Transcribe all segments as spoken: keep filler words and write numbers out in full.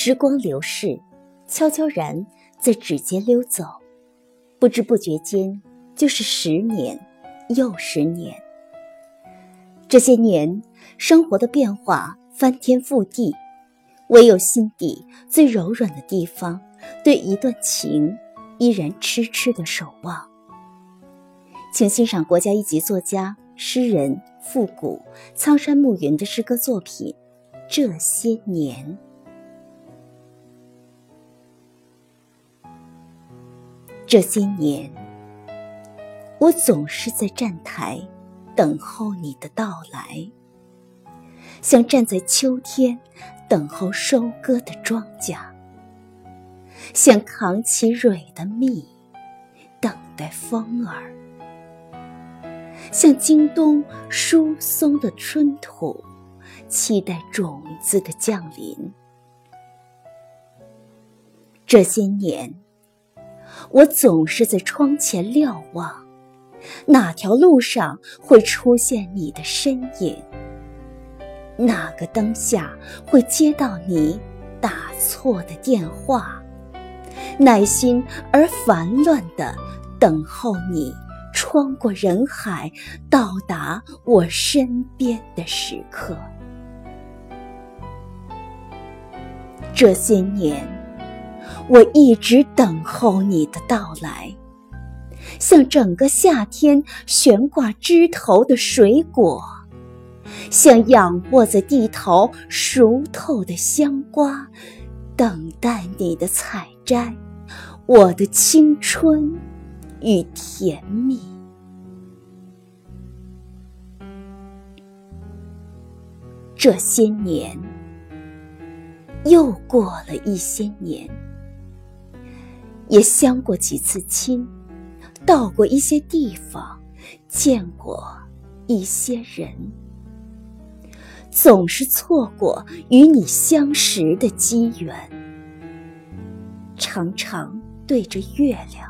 时光流逝，悄悄然在指尖溜走，不知不觉间就是十年又十年。这些年生活的变化翻天覆地，唯有心底最柔软的地方，对一段情依然痴痴的守望。请欣赏国家一级作家、诗人复古苍山暮云的诗歌作品《这些年》。这些年，我总是在站台等候你的到来，像站在秋天等候收割的庄稼，像扛起蕊的蜜等待风儿，像经冬疏松的春土，期待种子的降临。这些年，我总是在窗前瞭望，哪条路上会出现你的身影，哪个灯下会接到你打错的电话，耐心而烦乱地等候你穿过人海到达我身边的时刻。这些年，我一直等候你的到来，像整个夏天悬挂枝头的水果，像仰卧在地头熟透的香瓜，等待你的采摘，我的青春与甜蜜。这些年，又过了一些年，也相过几次亲，到过一些地方，见过一些人，总是错过与你相识的机缘。常常对着月亮，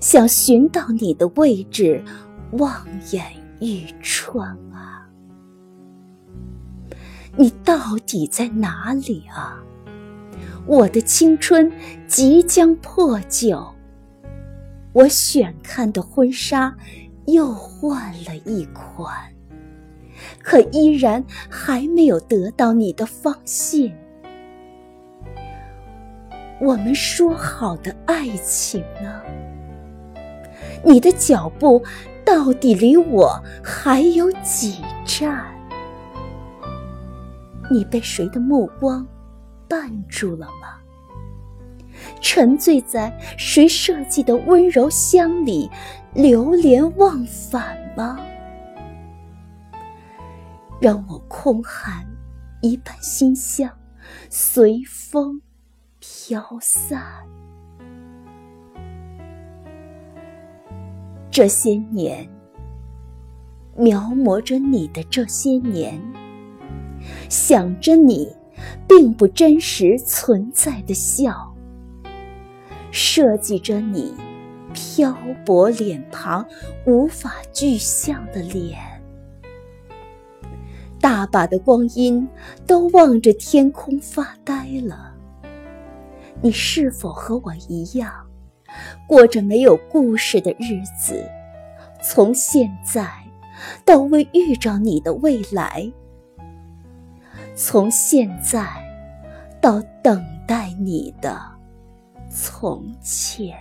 想寻到你的位置，望眼欲穿啊！你到底在哪里啊？我的青春即将破旧，我选看的婚纱又换了一款，可依然还没有得到你的芳心。我们说好的爱情呢？你的脚步到底离我还有几站？你被谁的目光绊住了吗？沉醉在谁设计的温柔乡里，流连忘返吗？让我空含一半馨香，随风飘散。这些年，描摹着你的这些年，想着你并不真实存在的笑，设计着你漂泊脸庞无法具象的脸。大把的光阴都望着天空发呆了，你是否和我一样，过着没有故事的日子？从现在到未遇着你的未来，从现在到等待你的从前。